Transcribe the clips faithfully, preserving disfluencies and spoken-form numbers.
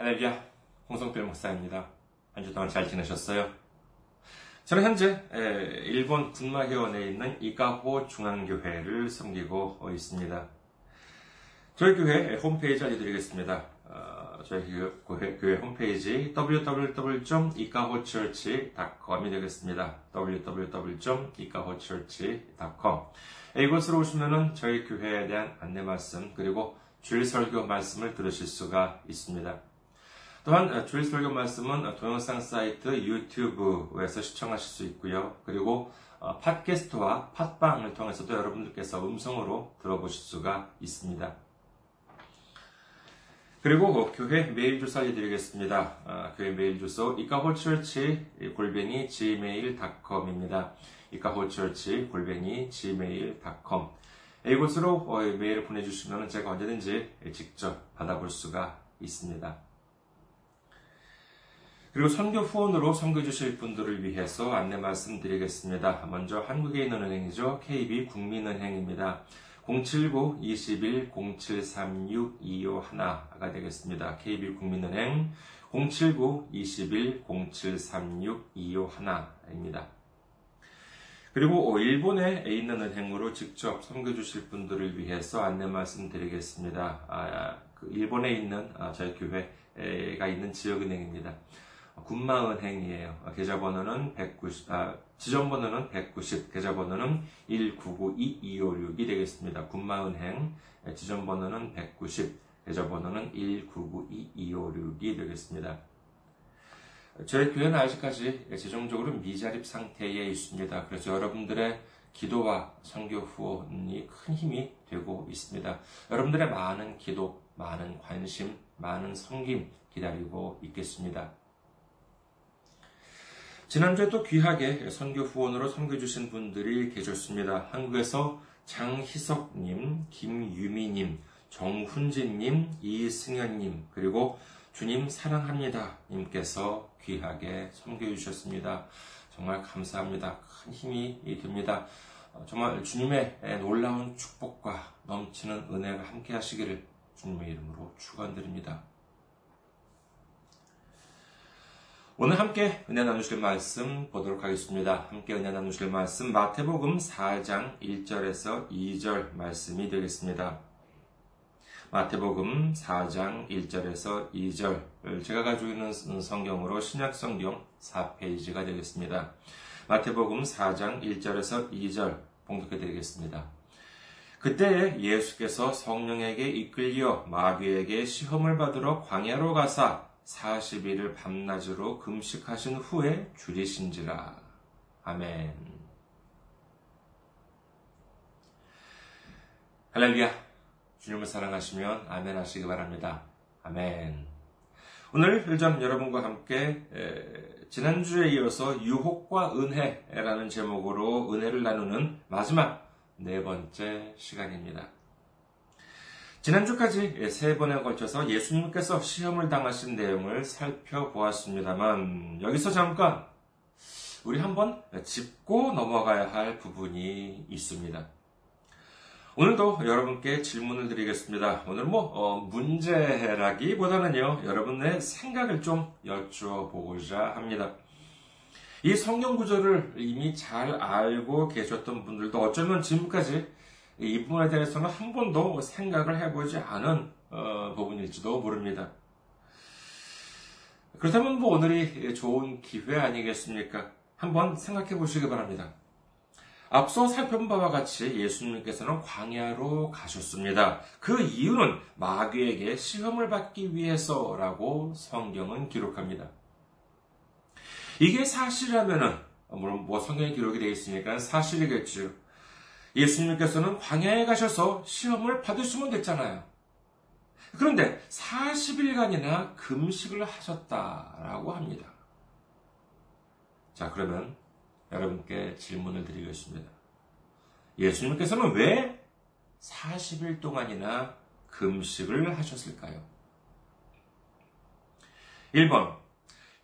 할렐루야, 홍성필 목사입니다. 한 주 동안 잘 지내셨어요? 저는 현재 일본 군마현에 있는 이카호 중앙교회를 섬기고 있습니다. 저희 교회 홈페이지 알려드리겠습니다. 저희 교회, 교회 홈페이지 더블유 더블유 더블유 점 아이카호처치 닷컴이 되겠습니다. 더블유 더블유 더블유 점 아이카호처치 닷컴 이곳으로 오시면은 저희 교회에 대한 안내 말씀 그리고 주일 설교 말씀을 들으실 수가 있습니다. 또한 주일 설교 말씀은 동영상 사이트 유튜브에서 시청하실 수 있고요. 그리고 팟캐스트와 팟빵을 통해서도 여러분들께서 음성으로 들어보실 수가 있습니다. 그리고 교회 메일 주소 알려드리겠습니다. 아, 교회 메일 주소 아이카호처치 골뱅이 지메일 닷컴입니다. 아이카호처치 골뱅이 지메일 닷컴 이곳으로 메일을 보내주시면 제가 언제든지 직접 받아볼 수가 있습니다. 그리고 선교 후원으로 선교 주실 분들을 위해서 안내 말씀드리겠습니다. 먼저 한국에 있는 은행이죠. 케이비국민은행입니다. 공칠구 이일 공칠삼육 이오일가 되겠습니다. 케이비국민은행 공칠구 이일 공칠삼육 이오일입니다. 그리고 일본에 있는 은행으로 직접 섬겨주실 분들을 위해서 안내 말씀드리겠습니다. 아, 일본에 있는 저희 교회가 있는 지역은행입니다. 군마은행이에요. 계좌번호는 백구십, 아, 지점번호는 백구십, 계좌번호는 일구구이이오육이 되겠습니다. 군마은행, 지점번호는 백구십, 계좌번호는 일구구이이오육이 되겠습니다. 저희 교회는 아직까지 재정적으로 미자립 상태에 있습니다. 그래서 여러분들의 기도와 선교 후원이 큰 힘이 되고 있습니다. 여러분들의 많은 기도, 많은 관심, 많은 섬김 기다리고 있겠습니다. 지난주에 또 귀하게 선교 후원으로 섬겨주신 분들이 계셨습니다. 한국에서 장희석님, 김유미님, 정훈진님, 이승현님, 그리고 주님 사랑합니다 님께서 귀하게 섬겨주셨습니다. 정말 감사합니다. 큰 힘이 됩니다. 정말 주님의 놀라운 축복과 넘치는 은혜가 함께 하시기를 주님의 이름으로 축원드립니다. 오늘 함께 은혜 나누실 말씀 보도록 하겠습니다. 함께 은혜 나누실 말씀 마태복음 사장 일절에서 이절 말씀이 되겠습니다. 마태복음 사장 일절에서 이절 제가 가지고 있는 성경으로 신약성경 사 페이지가 되겠습니다. 마태복음 사장 일절에서 이절 봉독해 드리겠습니다. 그때에 예수께서 성령에게 이끌려 마귀에게 시험을 받으러 광야로 가사 사십 일을 밤낮으로 금식하신 후에 주리신지라. 아멘. 할렐루야. 주님을 사랑하시면 아멘 하시기 바랍니다. 아멘. 오늘 일점 여러분과 함께 지난주에 이어서 유혹과 은혜라는 제목으로 은혜를 나누는 마지막 네 번째 시간입니다. 지난주까지 세 번에 걸쳐서 예수님께서 시험을 당하신 내용을 살펴보았습니다만 여기서 잠깐 우리 한번 짚고 넘어가야 할 부분이 있습니다. 오늘도 여러분께 질문을 드리겠습니다. 오늘 뭐 어, 문제라기보다는요 여러분의 생각을 좀 여쭤보고자 합니다. 이 성경 구절을 이미 잘 알고 계셨던 분들도 어쩌면 지금까지 이 부분에 대해서는 한 번도 생각을 해보지 않은 어, 부분일지도 모릅니다. 그렇다면 뭐 오늘이 좋은 기회 아니겠습니까? 한번 생각해 보시기 바랍니다. 앞서 살펴본 바와 같이 예수님께서는 광야로 가셨습니다. 그 이유는 마귀에게 시험을 받기 위해서라고 성경은 기록합니다. 이게 사실이라면은 물론 뭐 성경에 기록이 되어 있으니까 사실이겠죠. 예수님께서는 광야에 가셔서 시험을 받으시면 됐잖아요. 그런데 사십 일간이나 금식을 하셨다라고 합니다. 자, 그러면 여러분께 질문을 드리겠습니다. 예수님께서는 왜 사십 일 동안이나 금식을 하셨을까요? 일 번,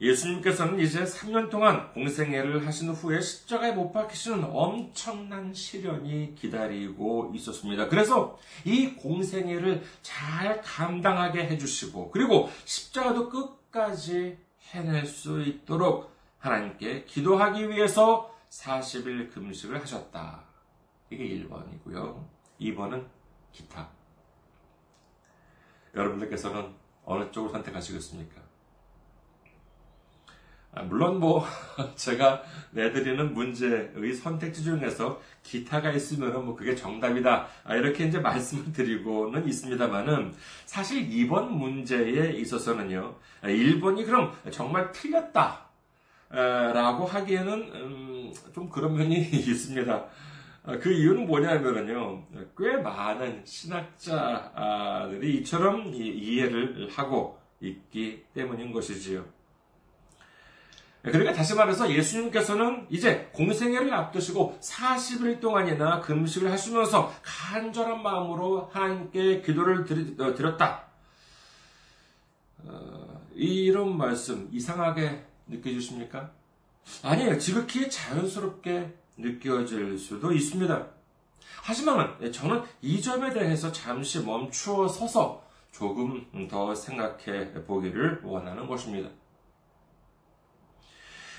예수님께서는 이제 삼 년 동안 공생애를 하신 후에 십자가에 못 박히시는 엄청난 시련이 기다리고 있었습니다. 그래서 이 공생애를 잘 감당하게 해주시고 그리고 십자가도 끝까지 해낼 수 있도록 하나님께 기도하기 위해서 사십 일 금식을 하셨다. 이게 일 번이고요. 이 번은 기타. 여러분들께서는 어느 쪽을 선택하시겠습니까? 물론 뭐 제가 내드리는 문제의 선택지 중에서 기타가 있으면 뭐 그게 정답이다 이렇게 이제 말씀을 드리고는 있습니다만은 사실 이번 문제에 있어서는요 일 번이 그럼 정말 틀렸다라고 하기에는 좀 그런 면이 있습니다. 그 이유는 뭐냐면은요 꽤 많은 신학자들이 이처럼 이해를 하고 있기 때문인 것이지요. 그러니까 다시 말해서 예수님께서는 이제 공생애를 앞두시고 사십 일 동안이나 금식을 하시면서 간절한 마음으로 하나님께 기도를 드렸다. 어, 이런 말씀 이상하게 느껴지십니까? 아니에요. 지극히 자연스럽게 느껴질 수도 있습니다. 하지만 저는 이 점에 대해서 잠시 멈추어 서서 조금 더 생각해 보기를 원하는 것입니다.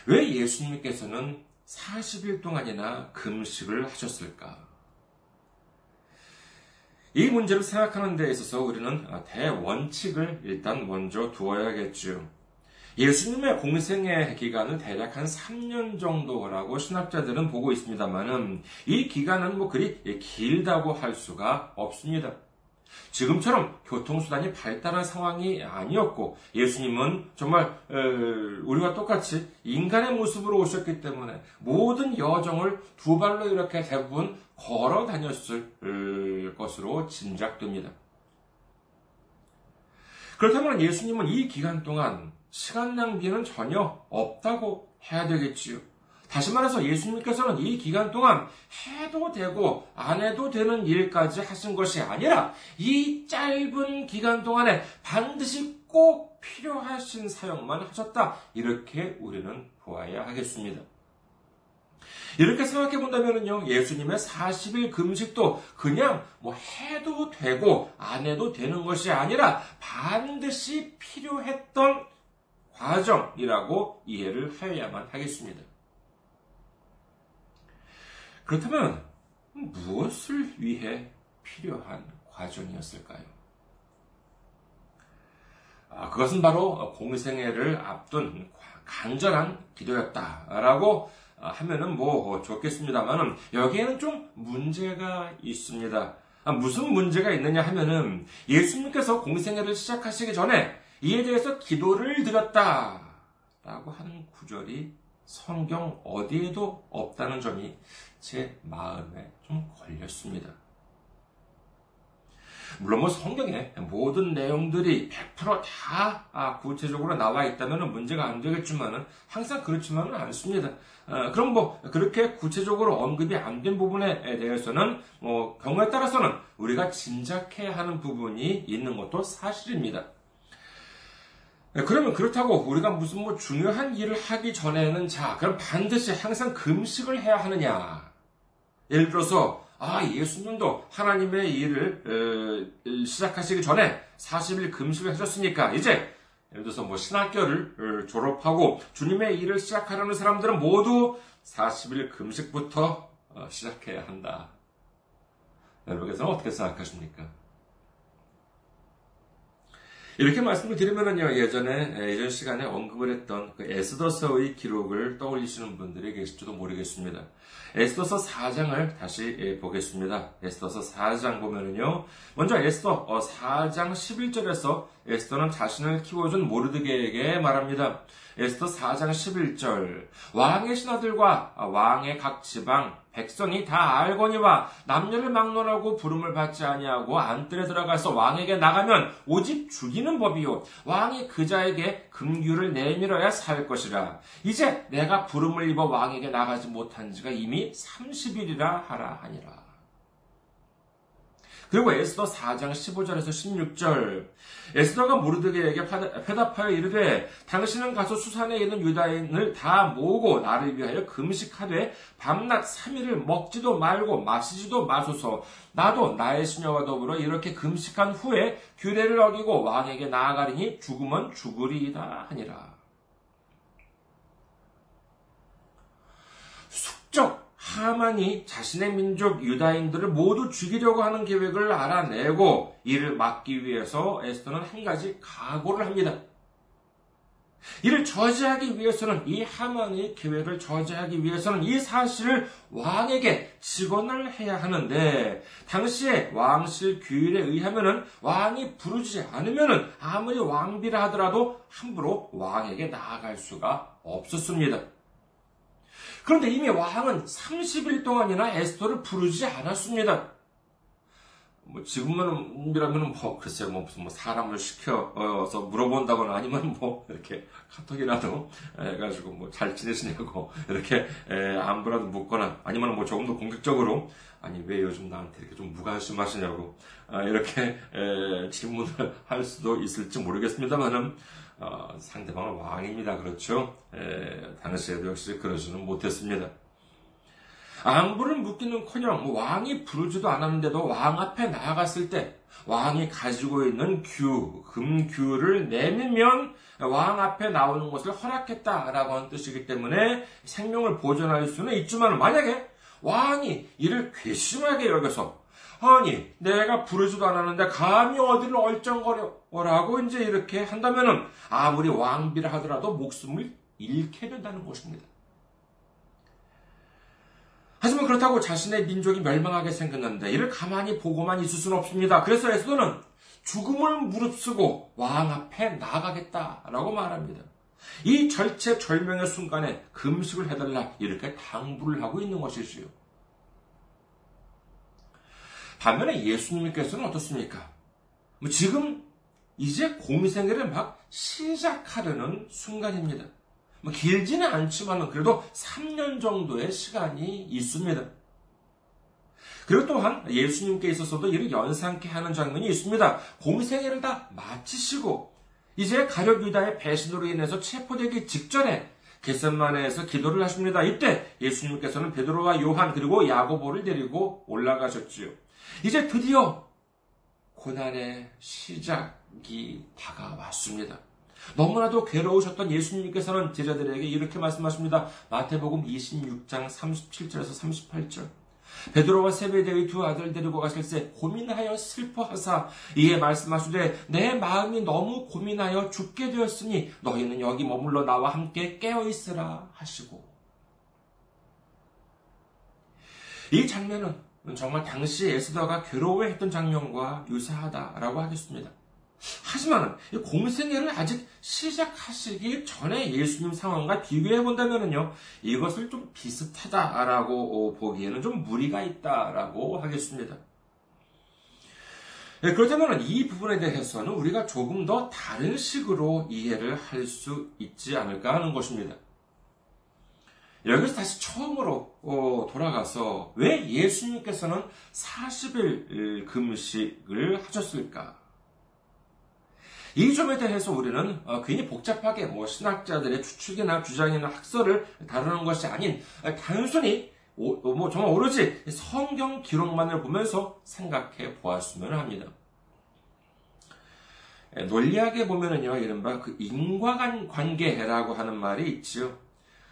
왜 예수님께서는 사십 일 동안이나 금식을 하셨을까? 이 문제를 생각하는 데 있어서 우리는 대원칙을 일단 먼저 두어야겠죠. 예수님의 공생애 기간은 대략 한 삼 년 정도라고 신학자들은 보고 있습니다만은 이 기간은 뭐 그리 길다고 할 수가 없습니다. 지금처럼 교통수단이 발달한 상황이 아니었고 예수님은 정말 우리와 똑같이 인간의 모습으로 오셨기 때문에 모든 여정을 두 발로 이렇게 대부분 걸어 다녔을 것으로 짐작됩니다. 그렇다면 예수님은 이 기간 동안 시간 낭비는 전혀 없다고 해야 되겠지요. 다시 말해서 예수님께서는 이 기간 동안 해도 되고 안 해도 되는 일까지 하신 것이 아니라 이 짧은 기간 동안에 반드시 꼭 필요하신 사역만 하셨다. 이렇게 우리는 보아야 하겠습니다. 이렇게 생각해 본다면요. 예수님의 사십 일 금식도 그냥 뭐 해도 되고 안 해도 되는 것이 아니라 반드시 필요했던 과정이라고 이해를 해야만 하겠습니다. 그렇다면 무엇을 위해 필요한 과정이었을까요? 아, 그것은 바로 공생애를 앞둔 간절한 기도였다라고 하면은 뭐 좋겠습니다만은 여기에는 좀 문제가 있습니다. 아, 무슨 문제가 있느냐 하면은 예수님께서 공생애를 시작하시기 전에 이에 대해서 기도를 드렸다라고 하는 구절이 성경 어디에도 없다는 점이 제 마음에 좀 걸렸습니다. 물론 뭐 성경에 모든 내용들이 백 퍼센트 다 구체적으로 나와 있다면 문제가 안 되겠지만은 항상 그렇지만은 않습니다. 그럼 뭐 그렇게 구체적으로 언급이 안 된 부분에 대해서는 뭐 경우에 따라서는 우리가 짐작해야 하는 부분이 있는 것도 사실입니다. 그러면 그렇다고 우리가 무슨 뭐 중요한 일을 하기 전에는 자, 그럼 반드시 항상 금식을 해야 하느냐. 예를 들어서, 아, 예수님도 하나님의 일을 에, 시작하시기 전에 사십 일 금식을 하셨으니까, 이제, 예를 들어서 뭐 신학교를 에, 졸업하고 주님의 일을 시작하려는 사람들은 모두 사십 일 금식부터 어, 시작해야 한다. 여러분께서는 어떻게 생각하십니까? 이렇게 말씀을 드리면은요, 예전에, 예전 시간에 언급을 했던 그 에스더서의 기록을 떠올리시는 분들이 계실지도 모르겠습니다. 에스더서 사 장을 다시 보겠습니다. 에스더서 사 장 보면은요, 먼저 에스더 사 장 십일 절에서 에스더는 자신을 키워준 모르드게에게 말합니다. 에스더 사 장 십일 절, 왕의 신하들과 왕의 각 지방, 백성이 다 알거니와 남녀를 막론하고 부름을 받지 아니하고 안뜰에 들어가서 왕에게 나가면 오직 죽이는 법이요 왕이 그자에게 금규를 내밀어야 살 것이라. 이제 내가 부름을 입어 왕에게 나가지 못한 지가 이미 삼십 일이라 하라 하니라. 그리고 에스더 사 장 십오 절에서 십육 절, 에스더가 모르드게에게 패답하여 이르되 당신은 가서 수산에 있는 유다인을 다 모으고 나를 위하여 금식하되 밤낮 삼 일을 먹지도 말고 마시지도 마소서. 나도 나의 시녀와 더불어 이렇게 금식한 후에 규례를 어기고 왕에게 나아가리니 죽으면 죽으리이다 하니라. 숙적 하만이 자신의 민족 유다인들을 모두 죽이려고 하는 계획을 알아내고 이를 막기 위해서 에스더는 한 가지 각오를 합니다. 이를 저지하기 위해서는, 이 하만의 계획을 저지하기 위해서는 이 사실을 왕에게 직언을 해야 하는데, 당시에 왕실 규율에 의하면은 왕이 부르지 않으면은 아무리 왕비라 하더라도 함부로 왕에게 나아갈 수가 없었습니다. 그런데 이미 왕은 삼십 일 동안이나 에스더를 부르지 않았습니다. 뭐, 지금이라면 뭐, 글쎄요, 뭐, 무슨 뭐, 사람을 시켜서 물어본다거나 아니면 뭐, 이렇게 카톡이라도 해가지고 뭐, 잘 지내시냐고, 이렇게, 에, 안부라도 묻거나 아니면 뭐, 조금 더 공격적으로, 아니, 왜 요즘 나한테 이렇게 좀 무관심하시냐고, 아, 이렇게, 에, 질문을 할 수도 있을지 모르겠습니다만은, 어, 상대방은 왕입니다. 그렇죠? 에, 당시에도 역시 그러지는 못했습니다. 안부를 묻기는커녕 왕이 부르지도 않았는데도 왕 앞에 나아갔을 때 왕이 가지고 있는 규, 금규를 내밀면 왕 앞에 나오는 것을 허락했다라고 하는 뜻이기 때문에 생명을 보존할 수는 있지만, 만약에 왕이 이를 괘씸하게 여겨서 아니 내가 부르지도 않았는데 감히 어디를 얼쩡거려라고 이제 이렇게 한다면은 아무리 왕비라 하더라도 목숨을 잃게 된다는 것입니다. 하지만 그렇다고 자신의 민족이 멸망하게 생겼는데 이를 가만히 보고만 있을 수는 없습니다. 그래서 에스더는 죽음을 무릅쓰고 왕 앞에 나가겠다라고 말합니다. 이 절체절명의 순간에 금식을 해달라 이렇게 당부를 하고 있는 것이지요. 반면에 예수님께서는 어떻습니까? 지금 이제 공생애를 막 시작하려는 순간입니다. 길지는 않지만 그래도 삼 년 정도의 시간이 있습니다. 그리고 또한 예수님께 있어서도 이를 연상케 하는 장면이 있습니다. 공생애를 다 마치시고 이제 가룟 유다의 배신으로 인해서 체포되기 직전에 겟셋마네에서 기도를 하십니다. 이때 예수님께서는 베드로와 요한 그리고 야고보를 데리고 올라가셨지요. 이제 드디어 고난의 시작이 다가왔습니다. 너무나도 괴로우셨던 예수님께서는 제자들에게 이렇게 말씀하십니다. 마태복음 이십육 장 삼십칠 절에서 삼십팔 절. 베드로와 세베대의 두 아들 데리고 가실새 고민하여 슬퍼하사 이에 말씀하시되 내 마음이 너무 고민하여 죽게 되었으니 너희는 여기 머물러 나와 함께 깨어있으라 하시고, 이 장면은 정말 당시 에스더가 괴로워했던 장면과 유사하다라고 하겠습니다. 하지만 공생애를 아직 시작하시기 전에 예수님 상황과 비교해 본다면요, 이것을 좀 비슷하다라고 보기에는 좀 무리가 있다라고 하겠습니다. 그렇다면 이 부분에 대해서는 우리가 조금 더 다른 식으로 이해를 할 수 있지 않을까 하는 것입니다. 여기서 다시 처음으로 돌아가서 왜 예수님께서는 사십 일 금식을 하셨을까? 이 점에 대해서 우리는 괜히 복잡하게 뭐 신학자들의 추측이나 주장이나 학설을 다루는 것이 아닌, 단순히 오, 뭐 정말 오로지 성경 기록만을 보면서 생각해 보았으면 합니다. 논리학에 보면은요, 이른바 그 인과관계라고 하는 말이 있지요.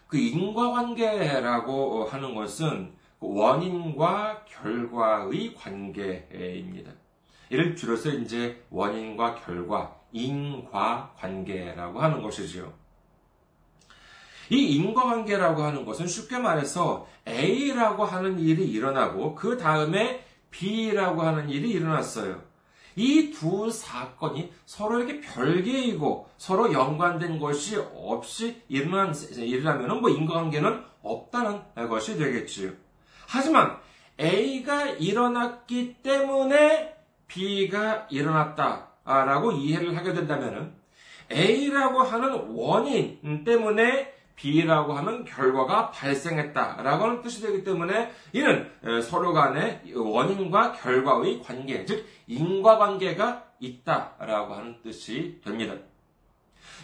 그 인과관계라고 하는 것은 원인과 결과의 관계입니다. 이를 줄여서 이제 원인과 결과, 인과관계라고 하는 것이지요. 이 인과관계라고 하는 것은 쉽게 말해서 A라고 하는 일이 일어나고 그 다음에 B라고 하는 일이 일어났어요. 이 두 사건이 서로에게 별개이고 서로 연관된 것이 없이 일어난 일이라면 뭐 인과관계는 없다는 것이 되겠지요. 하지만 A가 일어났기 때문에 B가 일어났다라고 이해를 하게 된다면 A라고 하는 원인 때문에 B라고 하는 결과가 발생했다라고 하는 뜻이 되기 때문에 이는 서로 간의 원인과 결과의 관계, 즉 인과관계가 있다라고 하는 뜻이 됩니다.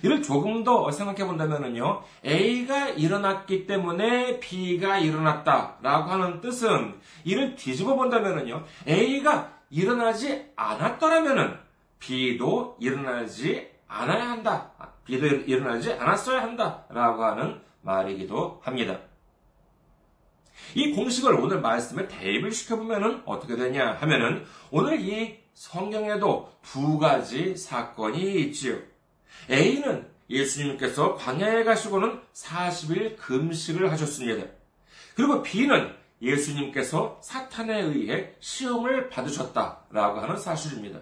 이를 조금 더 생각해 본다면요, A가 일어났기 때문에 B가 일어났다라고 하는 뜻은, 이를 뒤집어 본다면요, A가 일어나지 않았더라면은 B도 일어나지 않아야 한다, B도 일어나지 않았어야 한다라고 하는 말이기도 합니다. 이 공식을 오늘 말씀에 대입을 시켜보면은 어떻게 되냐 하면은, 오늘 이 성경에도 두 가지 사건이 있지요. A는 예수님께서 광야에 가시고는 사십 일 금식을 하셨습니다. 그리고 B는 예수님께서 사탄에 의해 시험을 받으셨다라고 하는 사실입니다.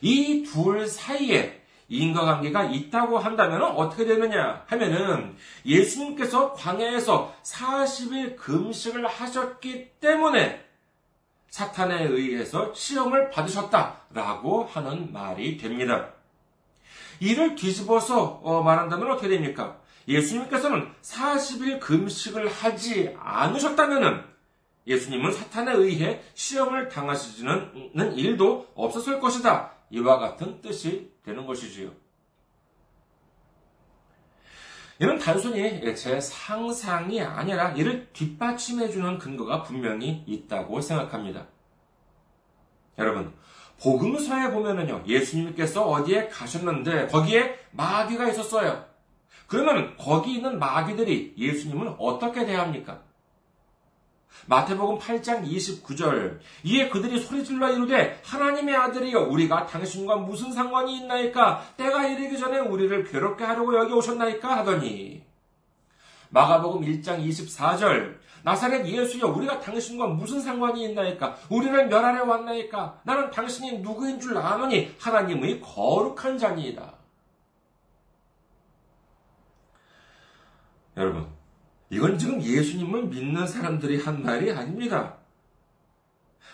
이 둘 사이에 인과관계가 있다고 한다면 어떻게 되느냐 하면은, 예수님께서 광야에서 사십 일 금식을 하셨기 때문에 사탄에 의해서 시험을 받으셨다라고 하는 말이 됩니다. 이를 뒤집어서 말한다면 어떻게 됩니까? 예수님께서는 사십 일 금식을 하지 않으셨다면은 예수님은 사탄에 의해 시험을 당하시지는 일도 없었을 것이다, 이와 같은 뜻이 되는 것이지요. 이는 단순히 제 상상이 아니라 이를 뒷받침해주는 근거가 분명히 있다고 생각합니다. 여러분, 복음서에 보면은요, 예수님께서 어디에 가셨는데 거기에 마귀가 있었어요. 그러면 거기 있는 마귀들이 예수님은 어떻게 대합니까? 마태복음 팔 장 이십구 절, 이에 그들이 소리질러 이르되 하나님의 아들이여 우리가 당신과 무슨 상관이 있나이까, 때가 이르기 전에 우리를 괴롭게 하려고 여기 오셨나이까 하더니, 마가복음 일 장 이십사 절, 나사렛 예수여 우리가 당신과 무슨 상관이 있나이까, 우리를 멸하려 왔나이까, 나는 당신이 누구인 줄 아노니 하나님의 거룩한 자니이다. 여러분, 이건 지금 예수님을 믿는 사람들이 한 말이 아닙니다.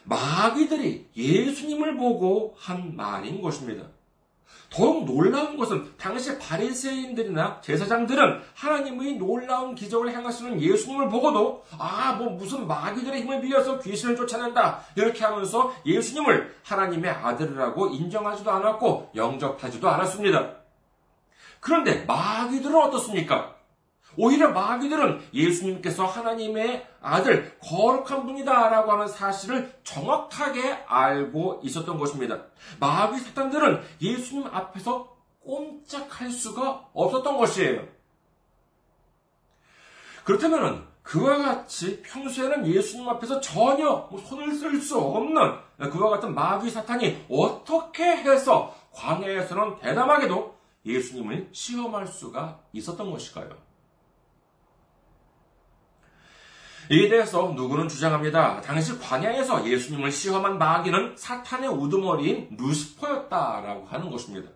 마귀들이 예수님을 보고 한 말인 것입니다. 더욱 놀라운 것은 당시 바리새인들이나 제사장들은 하나님의 놀라운 기적을 행하시는 예수님을 보고도 아, 뭐 무슨 마귀들의 힘을 빌려서 귀신을 쫓아낸다, 이렇게 하면서 예수님을 하나님의 아들이라고 인정하지도 않았고 영접하지도 않았습니다. 그런데 마귀들은 어떻습니까? 오히려 마귀들은 예수님께서 하나님의 아들, 거룩한 분이다라고 하는 사실을 정확하게 알고 있었던 것입니다. 마귀 사탄들은 예수님 앞에서 꼼짝할 수가 없었던 것이에요. 그렇다면 그와 같이 평소에는 예수님 앞에서 전혀 손을 쓸 수 없는 그와 같은 마귀 사탄이 어떻게 해서 광야에서는 대담하게도 예수님을 시험할 수가 있었던 것일까요? 이에 대해서 누구는 주장합니다. 당시 광야에서 예수님을 시험한 마귀는 사탄의 우두머리인 루시퍼였다라고 하는 것입니다.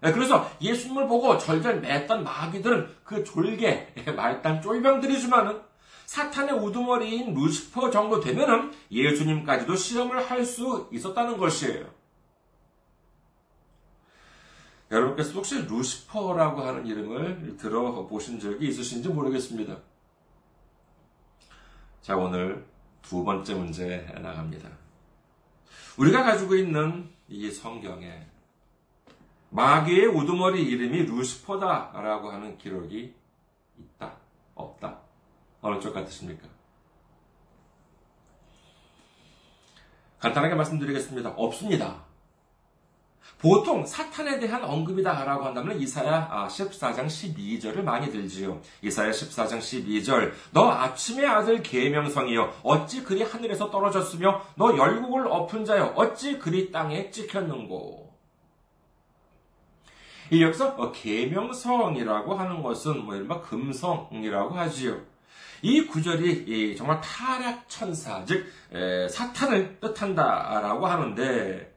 그래서 예수님을 보고 절절맸던 마귀들은 그 졸개, 말단 쫄병들이지만은 사탄의 우두머리인 루시퍼 정도 되면은 예수님까지도 시험을 할 수 있었다는 것이에요. 여러분께서 혹시 루시퍼라고 하는 이름을 들어보신 적이 있으신지 모르겠습니다. 자, 오늘 두 번째 문제 나갑니다. 우리가 가지고 있는 이 성경에 마귀의 우두머리 이름이 루시퍼다라고 하는 기록이 있다, 없다? 어느 쪽 같으십니까? 간단하게 말씀드리겠습니다. 없습니다. 보통 사탄에 대한 언급이다라고 한다면 이사야 십사 장 십이 절을 많이 들지요. 이사야 십사 장 십이 절, 너 아침의 아들 계명성이여 어찌 그리 하늘에서 떨어졌으며 너 열국을 엎은 자여 어찌 그리 땅에 찍혔는고. 이 여기서 계명성이라고 하는 것은 뭐 이른바 금성이라고 하지요. 이 구절이 정말 타락천사, 즉 사탄을 뜻한다라고 하는데,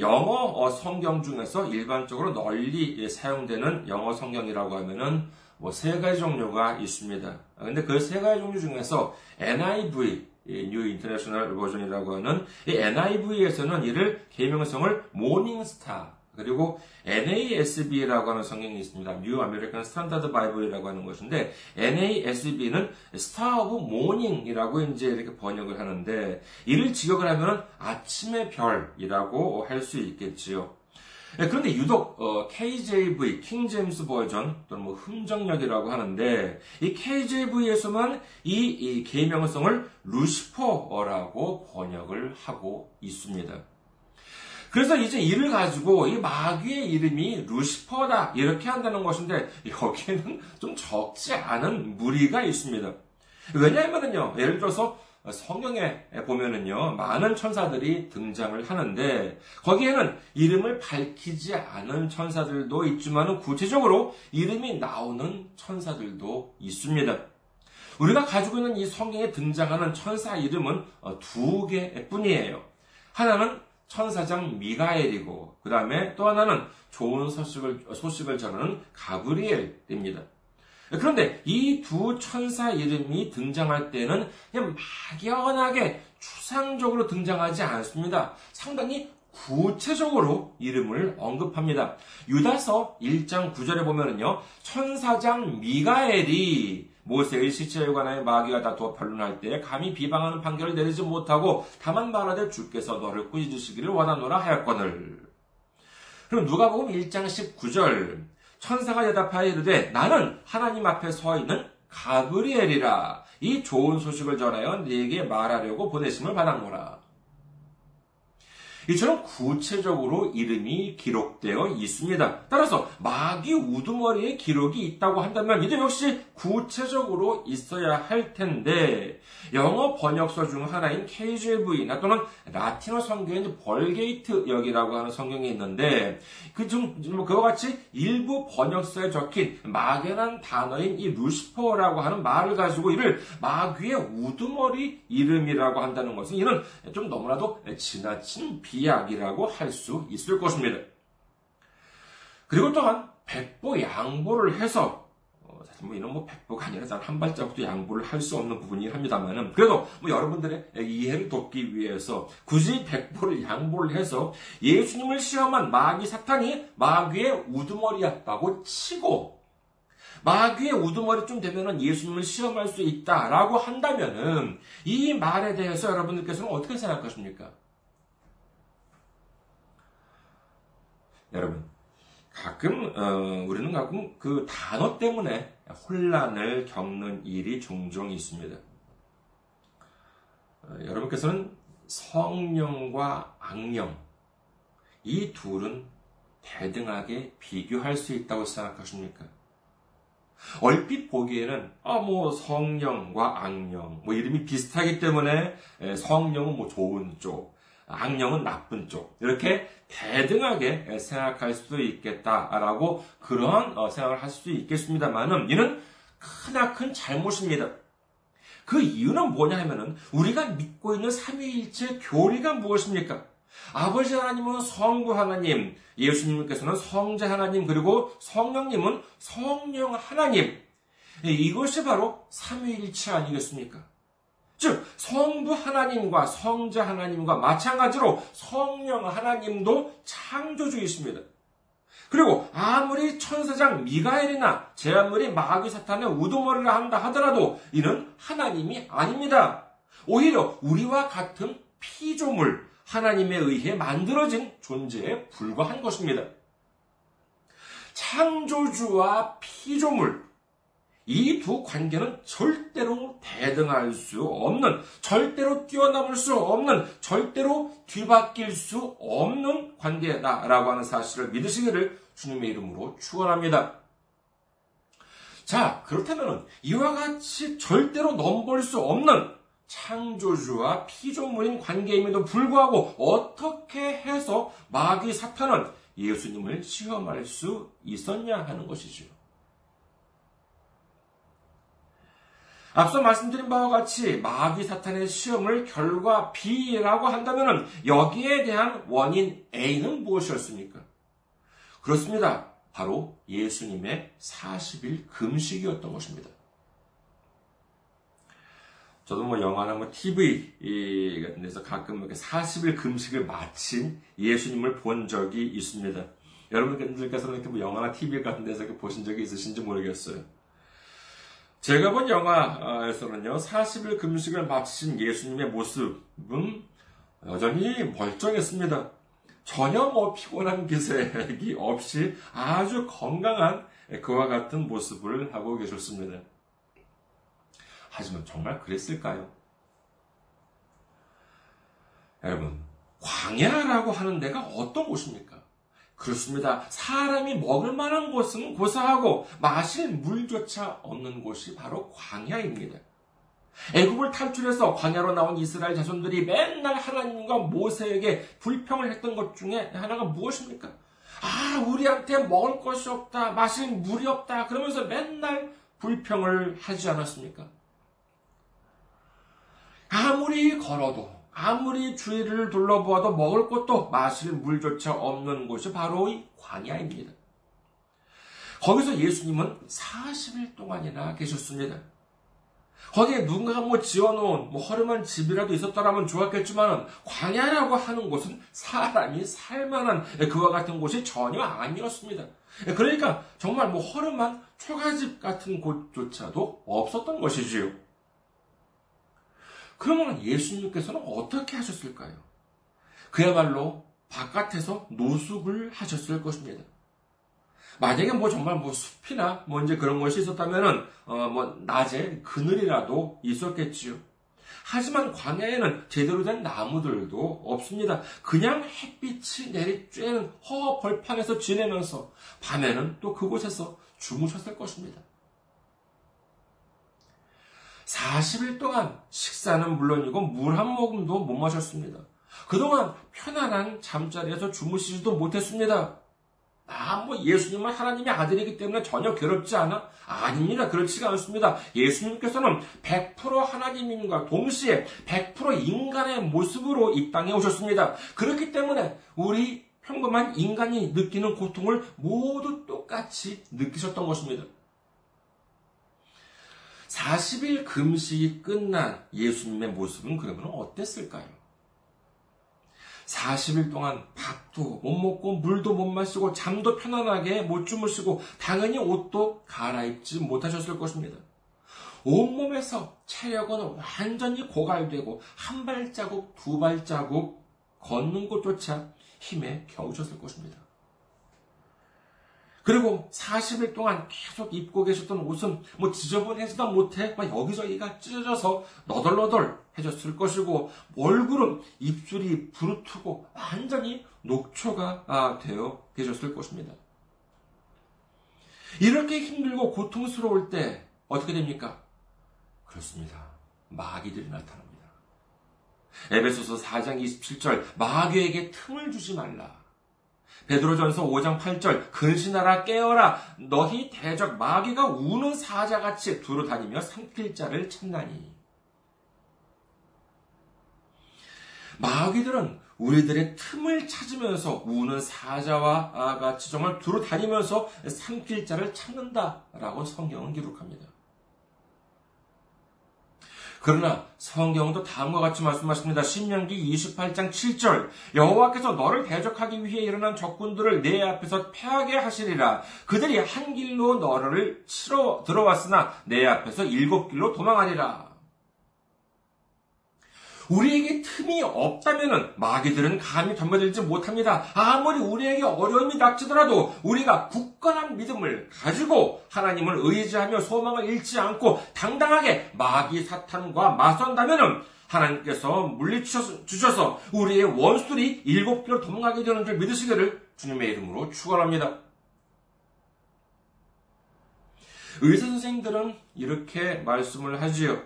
영어 성경 중에서 일반적으로 널리 사용되는 영어 성경이라고 하면은 뭐 세 가지 종류가 있습니다. 근데 그 세 가지 종류 중에서 엔 아이 브이, New International Version이라고 하는 이 엔 아이 브이에서는 이를 계명성을 모닝스타, 그리고 엔 에이 에스 비라고 하는 성경이 있습니다. New American Standard Bible이라고 하는 것인데, 엔 에이 에스 비는 Star of Morning이라고 이제 이렇게 번역을 하는데, 이를 직역을 하면 아침의 별이라고 할 수 있겠지요. 그런데 유독 케이 제이 브이, 킹 제임스 버전 또는 뭐 흠정역이라고 하는데, 이 케이 제이 브이에서만 이, 이 개명성을 루시퍼라고 번역을 하고 있습니다. 그래서 이제 이를 가지고 이 마귀의 이름이 루시퍼다 이렇게 한다는 것인데, 여기에는 좀 적지 않은 무리가 있습니다. 왜냐하면요, 예를 들어서 성경에 보면은요, 많은 천사들이 등장을 하는데, 거기에는 이름을 밝히지 않은 천사들도 있지만 구체적으로 이름이 나오는 천사들도 있습니다. 우리가 가지고 있는 이 성경에 등장하는 천사 이름은 두 개뿐이에요. 하나는 천사장 미가엘이고, 그 다음에 또 하나는 좋은 소식을, 소식을 전하는 가브리엘입니다. 그런데 이 두 천사 이름이 등장할 때는 그냥 막연하게 추상적으로 등장하지 않습니다. 상당히 구체적으로 이름을 언급합니다. 유다서 일 장 구 절에 보면은요, 천사장 미가엘이 모세의 시체에 관하여 마귀가 다투어 변론할 때에 감히 비방하는 판결을 내리지 못하고 다만 말하되 주께서 너를 꾸짖으시기를 원하노라 하였거늘. 그럼 누가복음 일 장 십구 절, 천사가 대답하여 이르되 나는 하나님 앞에 서 있는 가브리엘이라, 이 좋은 소식을 전하여 네게 말하려고 보내심을 받았노라. 이처럼 구체적으로 이름이 기록되어 있습니다. 따라서 마귀 우두머리에 기록이 있다고 한다면 이도 역시 구체적으로 있어야 할 텐데, 영어 번역서 중 하나인 케이 제이 브이나 또는 라틴어 성경인 벌게이트 역이라고 하는 성경이 있는데, 그중 그와 같이 일부 번역서에 적힌 막연한 단어인 이 루시퍼라고 하는 말을 가지고 이를 마귀의 우두머리 이름이라고 한다는 것은 이는 좀 너무나도 지나친 비 이야기라고 할 수 있을 것입니다. 그리고 또한 백보 양보를 해서, 어, 사실 뭐 이런 뭐 백보가 아니라 한 발자국도 양보를 할 수 없는 부분이긴 합니다만은, 그래도 뭐 여러분들의 이해를 돕기 위해서 굳이 백보를 양보를 해서 예수님을 시험한 마귀 사탄이 마귀의 우두머리였다고 치고, 마귀의 우두머리쯤 되면은 예수님을 시험할 수 있다라고 한다면은, 이 말에 대해서 여러분들께서는 어떻게 생각하십니까? 여러분, 가끔 어, 우리는 가끔 그 단어 때문에 혼란을 겪는 일이 종종 있습니다. 어, 여러분께서는 성령과 악령, 이 둘은 대등하게 비교할 수 있다고 생각하십니까? 얼핏 보기에는 아, 뭐 성령과 악령, 뭐 이름이 비슷하기 때문에 성령은 뭐 좋은 쪽, 악령은 나쁜 쪽, 이렇게 대등하게 생각할 수도 있겠다라고 그런 생각을 할 수도 있겠습니다만은, 이는 크나큰 잘못입니다. 그 이유는 뭐냐 하면은, 우리가 믿고 있는 삼위일체 교리가 무엇입니까? 아버지 하나님은 성부 하나님, 예수님께서는 성자 하나님, 그리고 성령님은 성령 하나님. 이것이 바로 삼위일체 아니겠습니까? 즉, 성부 하나님과 성자 하나님과 마찬가지로 성령 하나님도 창조주이십니다. 그리고 아무리 천사장 미가엘이나 제한물이 마귀 사탄의 우두머리라 한다 하더라도 이는 하나님이 아닙니다. 오히려 우리와 같은 피조물, 하나님에 의해 만들어진 존재에 불과한 것입니다. 창조주와 피조물, 이 두 관계는 절대로 대등할 수 없는, 절대로 뛰어넘을 수 없는, 절대로 뒤바뀔 수 없는 관계다라고 하는 사실을 믿으시기를 주님의 이름으로 축원합니다. 자, 그렇다면 이와 같이 절대로 넘볼 수 없는 창조주와 피조물인 관계임에도 불구하고 어떻게 해서 마귀 사탄은 예수님을 시험할 수 있었냐 하는 것이죠. 앞서 말씀드린 바와 같이 마귀 사탄의 시험을 결과 B라고 한다면 여기에 대한 원인 A는 무엇이었습니까? 그렇습니다. 바로 예수님의 사십 일 금식이었던 것입니다. 저도 뭐 영화나 뭐 티비 같은 데서 가끔 이렇게 사십 일 금식을 마친 예수님을 본 적이 있습니다. 여러분들께서는 이렇게 뭐 영화나 티비 같은 데서 이렇게 보신 적이 있으신지 모르겠어요. 제가 본 영화에서는요, 사십 일 금식을 마치신 예수님의 모습은 여전히 멀쩡했습니다. 전혀 뭐 피곤한 기색이 없이 아주 건강한 그와 같은 모습을 하고 계셨습니다. 하지만 정말 그랬을까요? 여러분, 광야라고 하는 데가 어떤 곳입니까? 그렇습니다. 사람이 먹을 만한 곳은 고사하고 마실 물조차 없는 곳이 바로 광야입니다. 애굽을 탈출해서 광야로 나온 이스라엘 자손들이 맨날 하나님과 모세에게 불평을 했던 것 중에 하나가 무엇입니까? 아, 우리한테 먹을 것이 없다, 마실 물이 없다, 그러면서 맨날 불평을 하지 않았습니까? 아무리 걸어도, 아무리 주위를 둘러보아도 먹을 것도 마실 물조차 없는 곳이 바로 이 광야입니다. 거기서 예수님은 사십 일 동안이나 계셨습니다. 거기에 누군가 뭐 지어놓은 뭐 허름한 집이라도 있었더라면 좋았겠지만, 광야라고 하는 곳은 사람이 살만한 그와 같은 곳이 전혀 아니었습니다. 그러니까 정말 뭐 허름한 초가집 같은 곳조차도 없었던 것이지요. 그러면 예수님께서는 어떻게 하셨을까요? 그야말로 바깥에서 노숙을 하셨을 것입니다. 만약에 뭐 정말 뭐 숲이나 뭐 이제 그런 것이 있었다면은, 어, 뭐 낮에 그늘이라도 있었겠지요. 하지만 광야에는 제대로 된 나무들도 없습니다. 그냥 햇빛이 내리쬐는 허허벌판에서 지내면서 밤에는 또 그곳에서 주무셨을 것입니다. 사십 일 동안 식사는 물론이고 물 한 모금도 못 마셨습니다. 그동안 편안한 잠자리에서 주무시지도 못했습니다. 아, 뭐 예수님은 하나님의 아들이기 때문에 전혀 괴롭지 않아? 아닙니다. 그렇지가 않습니다. 예수님께서는 백 퍼센트 하나님과 동시에 백 퍼센트 인간의 모습으로 이 땅에 오셨습니다. 그렇기 때문에 우리 평범한 인간이 느끼는 고통을 모두 똑같이 느끼셨던 것입니다. 사십 일 금식이 끝난 예수님의 모습은 그러면 어땠을까요? 사십 일 동안 밥도 못 먹고 물도 못 마시고 잠도 편안하게 못 주무시고 당연히 옷도 갈아입지 못하셨을 것입니다. 온몸에서 체력은 완전히 고갈되고 한 발자국 두 발자국 걷는 것조차 힘에 겨우셨을 것입니다. 그리고 사십 일 동안 계속 입고 계셨던 옷은 뭐 지저분해지다 못해 막 여기저기가 찢어져서 너덜너덜해졌을 것이고, 얼굴은 입술이 부르트고 완전히 녹초가 되어 계셨을 것입니다. 이렇게 힘들고 고통스러울 때 어떻게 됩니까? 그렇습니다. 마귀들이 나타납니다. 에베소서 사 장 이십칠 절, 마귀에게 틈을 주지 말라. 베드로전서 오 장 팔 절, 근신하라 깨어라 너희 대적 마귀가 우는 사자같이 두루 다니며 삼킬 자를 찾나니. 마귀들은 우리들의 틈을 찾으면서 우는 사자와 같이 정말 두루 다니면서 삼킬 자를 찾는다라고 성경은 기록합니다. 그러나 성경도 다음과 같이 말씀하십니다. 신명기 이십팔 장 칠 절, 여호와께서 너를 대적하기 위해 일어난 적군들을 내 앞에서 패하게 하시리라. 그들이 한 길로 너를 치러 들어왔으나 내 앞에서 일곱 길로 도망하리라. 우리에게 틈이 없다면 마귀들은 감히 덤벼들지 못합니다. 아무리 우리에게 어려움이 닥치더라도 우리가 굳건한 믿음을 가지고 하나님을 의지하며 소망을 잃지 않고 당당하게 마귀 사탄과 맞선다면 하나님께서 물리치셔서 우리의 원수들이 일곱 길로 도망가게 되는 줄 믿으시기를 주님의 이름으로 축원합니다. 의사 선생님들은 이렇게 말씀을 하지요.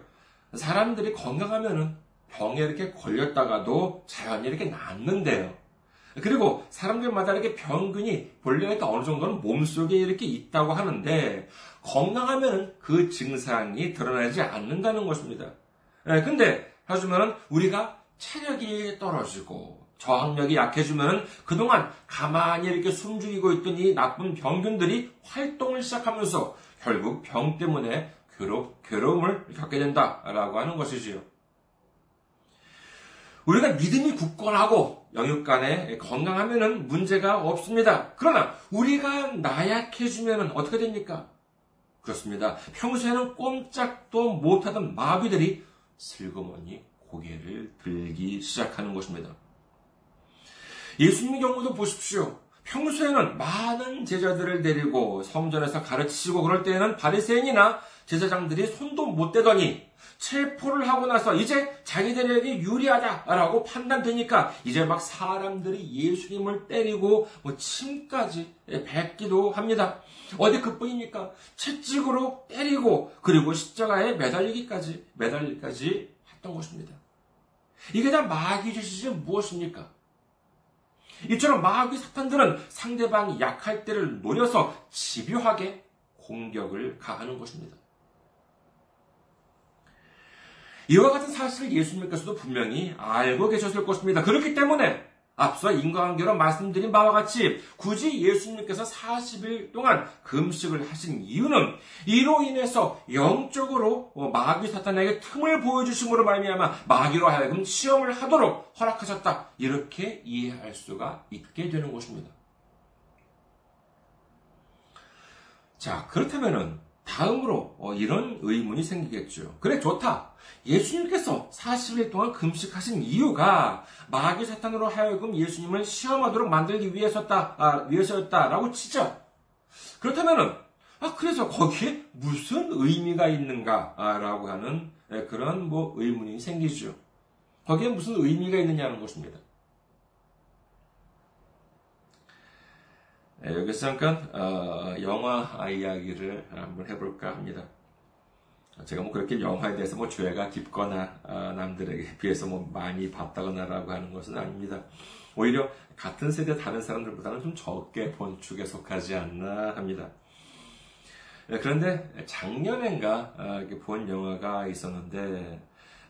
사람들이 건강하면은 병에 이렇게 걸렸다가도 자연히 이렇게 낫는데요. 그리고 사람들마다 이렇게 병균이 본래 어느 정도는 몸속에 이렇게 있다고 하는데, 건강하면 그 증상이 드러나지 않는다는 것입니다. 예, 근데, 하지만 우리가 체력이 떨어지고, 저항력이 약해지면 그동안 가만히 이렇게 숨죽이고 있던 이 나쁜 병균들이 활동을 시작하면서 결국 병 때문에 괴롭, 괴로움을 겪게 된다라고 하는 것이지요. 우리가 믿음이 굳건하고 영육 간에 건강하면은 문제가 없습니다. 그러나 우리가 나약해지면은 어떻게 됩니까? 그렇습니다. 평소에는 꼼짝도 못하던 마귀들이 슬그머니 고개를 들기 시작하는 것입니다. 예수님의 경우도 보십시오. 평소에는 많은 제자들을 데리고 성전에서 가르치시고 그럴 때에는 바리새인이나 제사장들이 손도 못 대더니 체포를 하고 나서 이제 자기들에게 유리하다라고 판단되니까 이제 막 사람들이 예수님을 때리고 뭐 침까지 뱉기도 합니다. 어디 그뿐입니까? 채찍으로 때리고 그리고 십자가에 매달리기까지 매달리기까지 했던 것입니다. 이게 다 마귀 짓이지 무엇입니까? 이처럼 마귀 사탄들은 상대방이 약할 때를 노려서 집요하게 공격을 가하는 것입니다. 이와 같은 사실을 예수님께서도 분명히 알고 계셨을 것입니다. 그렇기 때문에 앞서 인과관계로 말씀드린 바와 같이 굳이 예수님께서 사십 일 동안 금식을 하신 이유는 이로 인해서 영적으로 마귀 사탄에게 틈을 보여주심으로 말미암아 마귀로 하여금 시험을 하도록 허락하셨다. 이렇게 이해할 수가 있게 되는 것입니다. 자, 그렇다면은 다음으로 이런 의문이 생기겠죠. 그래, 좋다. 예수님께서 사십 일 동안 금식하신 이유가 마귀 사탄으로 하여금 예수님을 시험하도록 만들기 위해서였다, 아, 위해서였다라고 치죠. 그렇다면은, 아, 그래서 거기에 무슨 의미가 있는가라고 하는 그런 뭐 의문이 생기죠. 거기에 무슨 의미가 있느냐는 것입니다. 네, 여기서 잠깐 어, 영화 이야기를 한번 해볼까 합니다. 제가 뭐 그렇게 영화에 대해서 뭐 죄가 깊거나 어, 남들에게 비해서 뭐 많이 봤다거나라고 하는 것은 아닙니다. 오히려 같은 세대 다른 사람들보다는 좀 적게 본 축에 속하지 않나 합니다. 네, 그런데 작년엔가 어, 이렇게 본 영화가 있었는데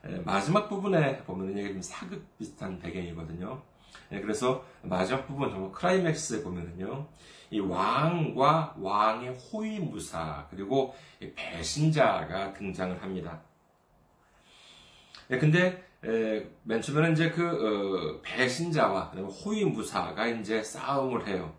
에, 마지막 부분에 보면 이게 좀 사극 비슷한 배경이거든요. 예, 그래서 마지막 부분, 정말 클라이맥스에 보면은요, 이 왕과 왕의 호위무사 그리고 배신자가 등장을 합니다. 예, 근데 예, 맨 처음에는 이제 그 어, 배신자와 호위무사가 이제 싸움을 해요.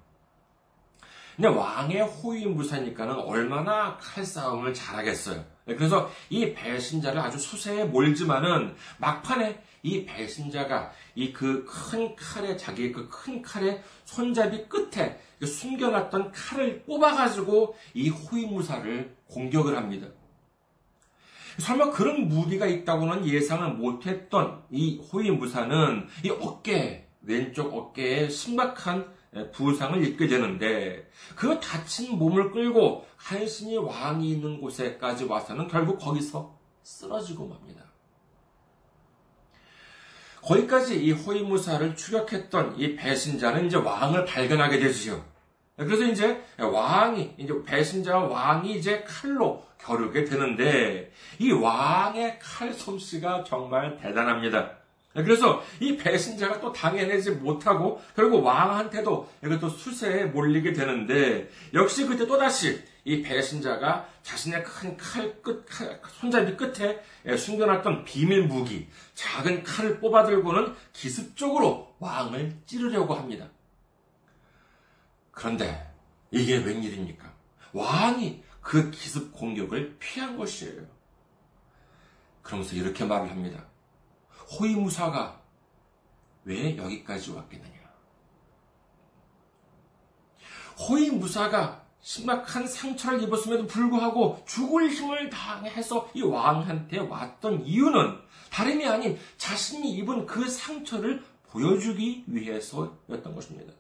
근데 왕의 호위무사니까는 얼마나 칼싸움을 잘하겠어요. 예, 그래서 이 배신자를 아주 수세에 몰지만은 막판에 이 배신자가 이 그 큰 칼에, 자기의 그 큰 칼에 손잡이 끝에 숨겨놨던 칼을 뽑아가지고 이 호위무사를 공격을 합니다. 설마 그런 무기가 있다고는 예상을 못했던 이 호위무사는 이 어깨, 왼쪽 어깨에 심각한 부상을 입게 되는데 그 다친 몸을 끌고 간신히 왕이 있는 곳에까지 와서는 결국 거기서 쓰러지고 맙니다. 거기까지 이 호위무사를 추격했던 이 배신자는 이제 왕을 발견하게 되지요. 그래서 이제 왕이, 이제 배신자와 왕이 이제 칼로 겨루게 되는데, 이 왕의 칼 솜씨가 정말 대단합니다. 그래서 이 배신자가 또 당해내지 못하고, 결국 왕한테도 이것도 수세에 몰리게 되는데, 역시 그때 또다시 이 배신자가 자신의 큰 칼 끝, 칼, 손잡이 끝에 숨겨놨던 비밀 무기, 작은 칼을 뽑아들고는 기습적으로 왕을 찌르려고 합니다. 그런데 이게 웬일입니까? 왕이 그 기습 공격을 피한 것이에요. 그러면서 이렇게 말을 합니다. 호위무사가 왜 여기까지 왔겠느냐? 호위무사가 심각한 상처를 입었음에도 불구하고 죽을 힘을 다해서 이 왕한테 왔던 이유는 다름이 아닌 자신이 입은 그 상처를 보여주기 위해서였던 것입니다.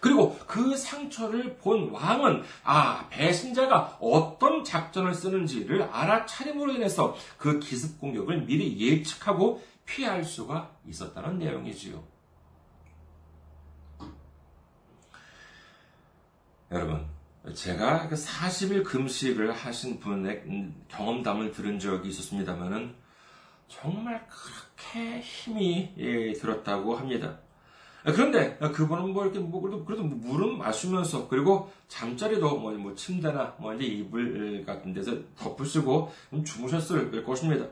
그리고 그 상처를 본 왕은 아, 배신자가 어떤 작전을 쓰는지를 알아차림으로 인해서 그 기습 공격을 미리 예측하고 피할 수가 있었다는 내용이지요. 여러분, 제가 사십 일 금식을 하신 분의 경험담을 들은 적이 있었습니다만은 정말 그렇게 힘이 예, 들었다고 합니다. 그런데 그분은 뭐 이렇게 뭐 그래도, 그래도 물은 마시면서 그리고 잠자리도 뭐, 뭐 침대나 뭐 이제 이불 같은 데서 덮으시고 주무셨을 것입니다.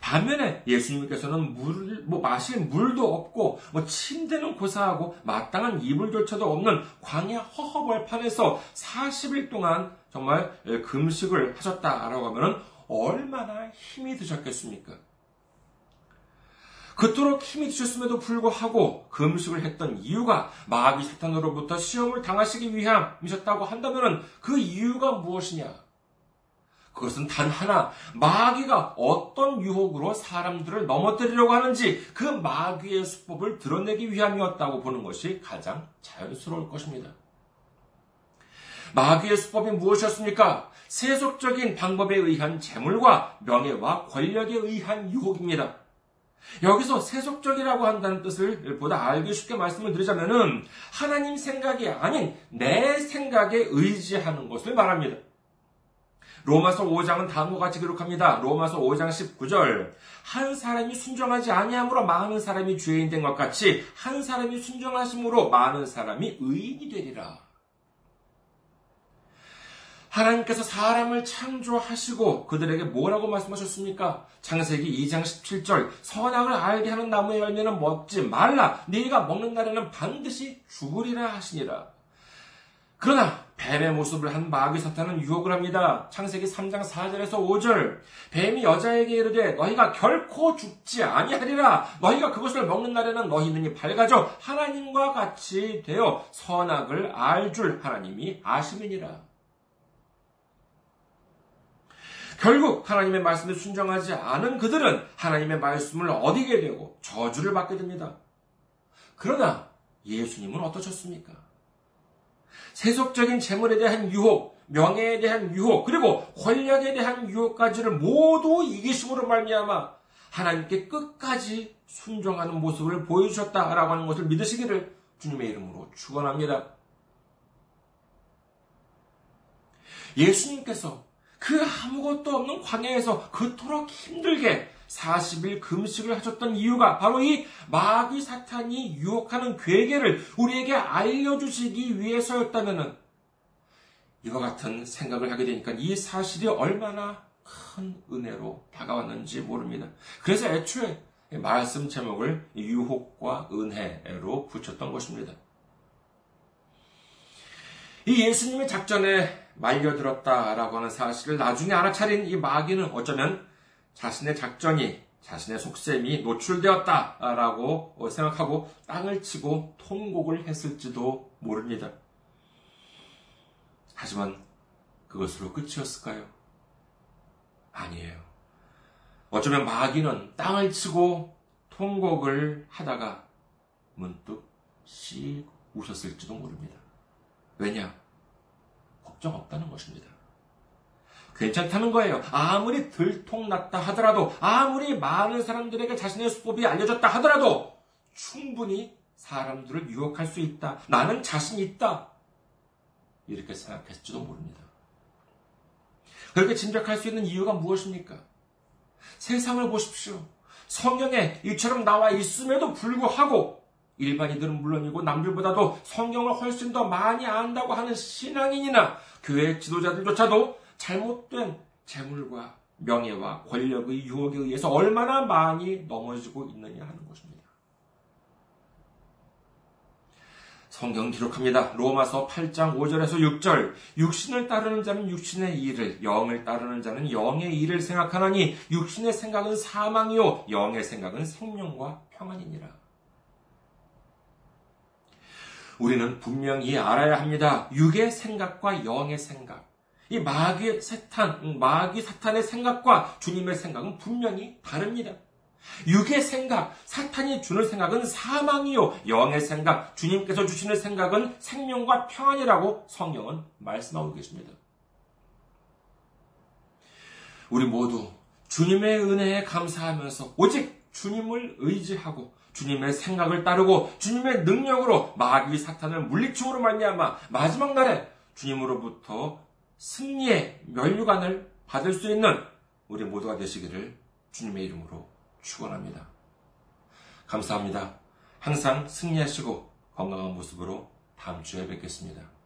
반면에 예수님께서는 물, 뭐 마실 물도 없고 뭐 침대는 고사하고 마땅한 이불조차도 없는 광야 허허벌판에서 사십 일 동안 정말 금식을 하셨다라고 하면은 얼마나 힘이 드셨겠습니까? 그토록 힘이 드셨음에도 불구하고 금식을 했던 이유가 마귀 사탄으로부터 시험을 당하시기 위함이셨다고 한다면 그 이유가 무엇이냐? 그것은 단 하나, 마귀가 어떤 유혹으로 사람들을 넘어뜨리려고 하는지 그 마귀의 수법을 드러내기 위함이었다고 보는 것이 가장 자연스러울 것입니다. 마귀의 수법이 무엇이었습니까? 세속적인 방법에 의한 재물과 명예와 권력에 의한 유혹입니다. 여기서 세속적이라고 한다는 뜻을 보다 알기 쉽게 말씀을 드리자면은 하나님 생각이 아닌 내 생각에 의지하는 것을 말합니다. 로마서 오 장은 다음과 같이 기록합니다. 로마서 오 장 십구 절. 한 사람이 순종하지 아니함으로 많은 사람이 죄인 된 것 같이 한 사람이 순종하심으로 많은 사람이 의인이 되리라. 하나님께서 사람을 창조하시고 그들에게 뭐라고 말씀하셨습니까? 창세기 이 장 십칠 절. 선악을 알게 하는 나무의 열매는 먹지 말라. 네가 먹는 날에는 반드시 죽으리라 하시니라. 그러나 뱀의 모습을 한 마귀 사탄은 유혹을 합니다. 창세기 삼 장 사 절에서 오 절. 뱀이 여자에게 이르되 너희가 결코 죽지 아니하리라. 너희가 그것을 먹는 날에는 너희 눈이 밝아져 하나님과 같이 되어 선악을 알 줄 하나님이 아심이니라. 결국 하나님의 말씀에 순종하지 않은 그들은 하나님의 말씀을 어기게 되고 저주를 받게 됩니다. 그러나 예수님은 어떠셨습니까? 세속적인 재물에 대한 유혹, 명예에 대한 유혹, 그리고 권력에 대한 유혹까지를 모두 이기심으로 말미암아 하나님께 끝까지 순종하는 모습을 보여주셨다라고 하는 것을 믿으시기를 주님의 이름으로 축원합니다. 예수님께서 그 아무것도 없는 광야에서 그토록 힘들게 사십 일 금식을 하셨던 이유가 바로 이 마귀 사탄이 유혹하는 괴계를 우리에게 알려주시기 위해서였다면은 이와 같은 생각을 하게 되니까 이 사실이 얼마나 큰 은혜로 다가왔는지 모릅니다. 그래서 애초에 말씀 제목을 유혹과 은혜로 붙였던 것입니다. 이 예수님의 작전에 말려들었다라고 하는 사실을 나중에 알아차린 이 마귀는 어쩌면 자신의 작전이, 자신의 속셈이 노출되었다라고 생각하고 땅을 치고 통곡을 했을지도 모릅니다. 하지만 그것으로 끝이었을까요? 아니에요. 어쩌면 마귀는 땅을 치고 통곡을 하다가 문득 씩 웃었을지도 모릅니다. 왜냐? 걱정 없다는 것입니다. 괜찮다는 거예요. 아무리 들통났다 하더라도, 아무리 많은 사람들에게 자신의 수법이 알려졌다 하더라도 충분히 사람들을 유혹할 수 있다. 나는 자신이 있다. 이렇게 생각했을지도 모릅니다. 그렇게 짐작할 수 있는 이유가 무엇입니까? 세상을 보십시오. 성경에 이처럼 나와 있음에도 불구하고 일반인들은 물론이고 남들보다도 성경을 훨씬 더 많이 안다고 하는 신앙인이나 교회 지도자들조차도 잘못된 재물과 명예와 권력의 유혹에 의해서 얼마나 많이 넘어지고 있느냐 하는 것입니다. 성경 기록합니다. 로마서 팔 장 오 절에서 육 절. 육신을 따르는 자는 육신의 일을, 영을 따르는 자는 영의 일을 생각하나니 육신의 생각은 사망이요 영의 생각은 생명과 평안이니라. 우리는 분명히 알아야 합니다. 육의 생각과 영의 생각. 이 마귀의 사탄, 마귀 사탄의 생각과 주님의 생각은 분명히 다릅니다. 육의 생각, 사탄이 주는 생각은 사망이요. 영의 생각, 주님께서 주시는 생각은 생명과 평안이라고 성경은 말씀하고 계십니다. 우리 모두 주님의 은혜에 감사하면서 오직 주님을 의지하고 주님의 생각을 따르고 주님의 능력으로 마귀 사탄을 물리치므로 말미암아 마지막 날에 주님으로부터 승리의 면류관을 받을 수 있는 우리 모두가 되시기를 주님의 이름으로 축원합니다. 감사합니다. 항상 승리하시고 건강한 모습으로 다음 주에 뵙겠습니다.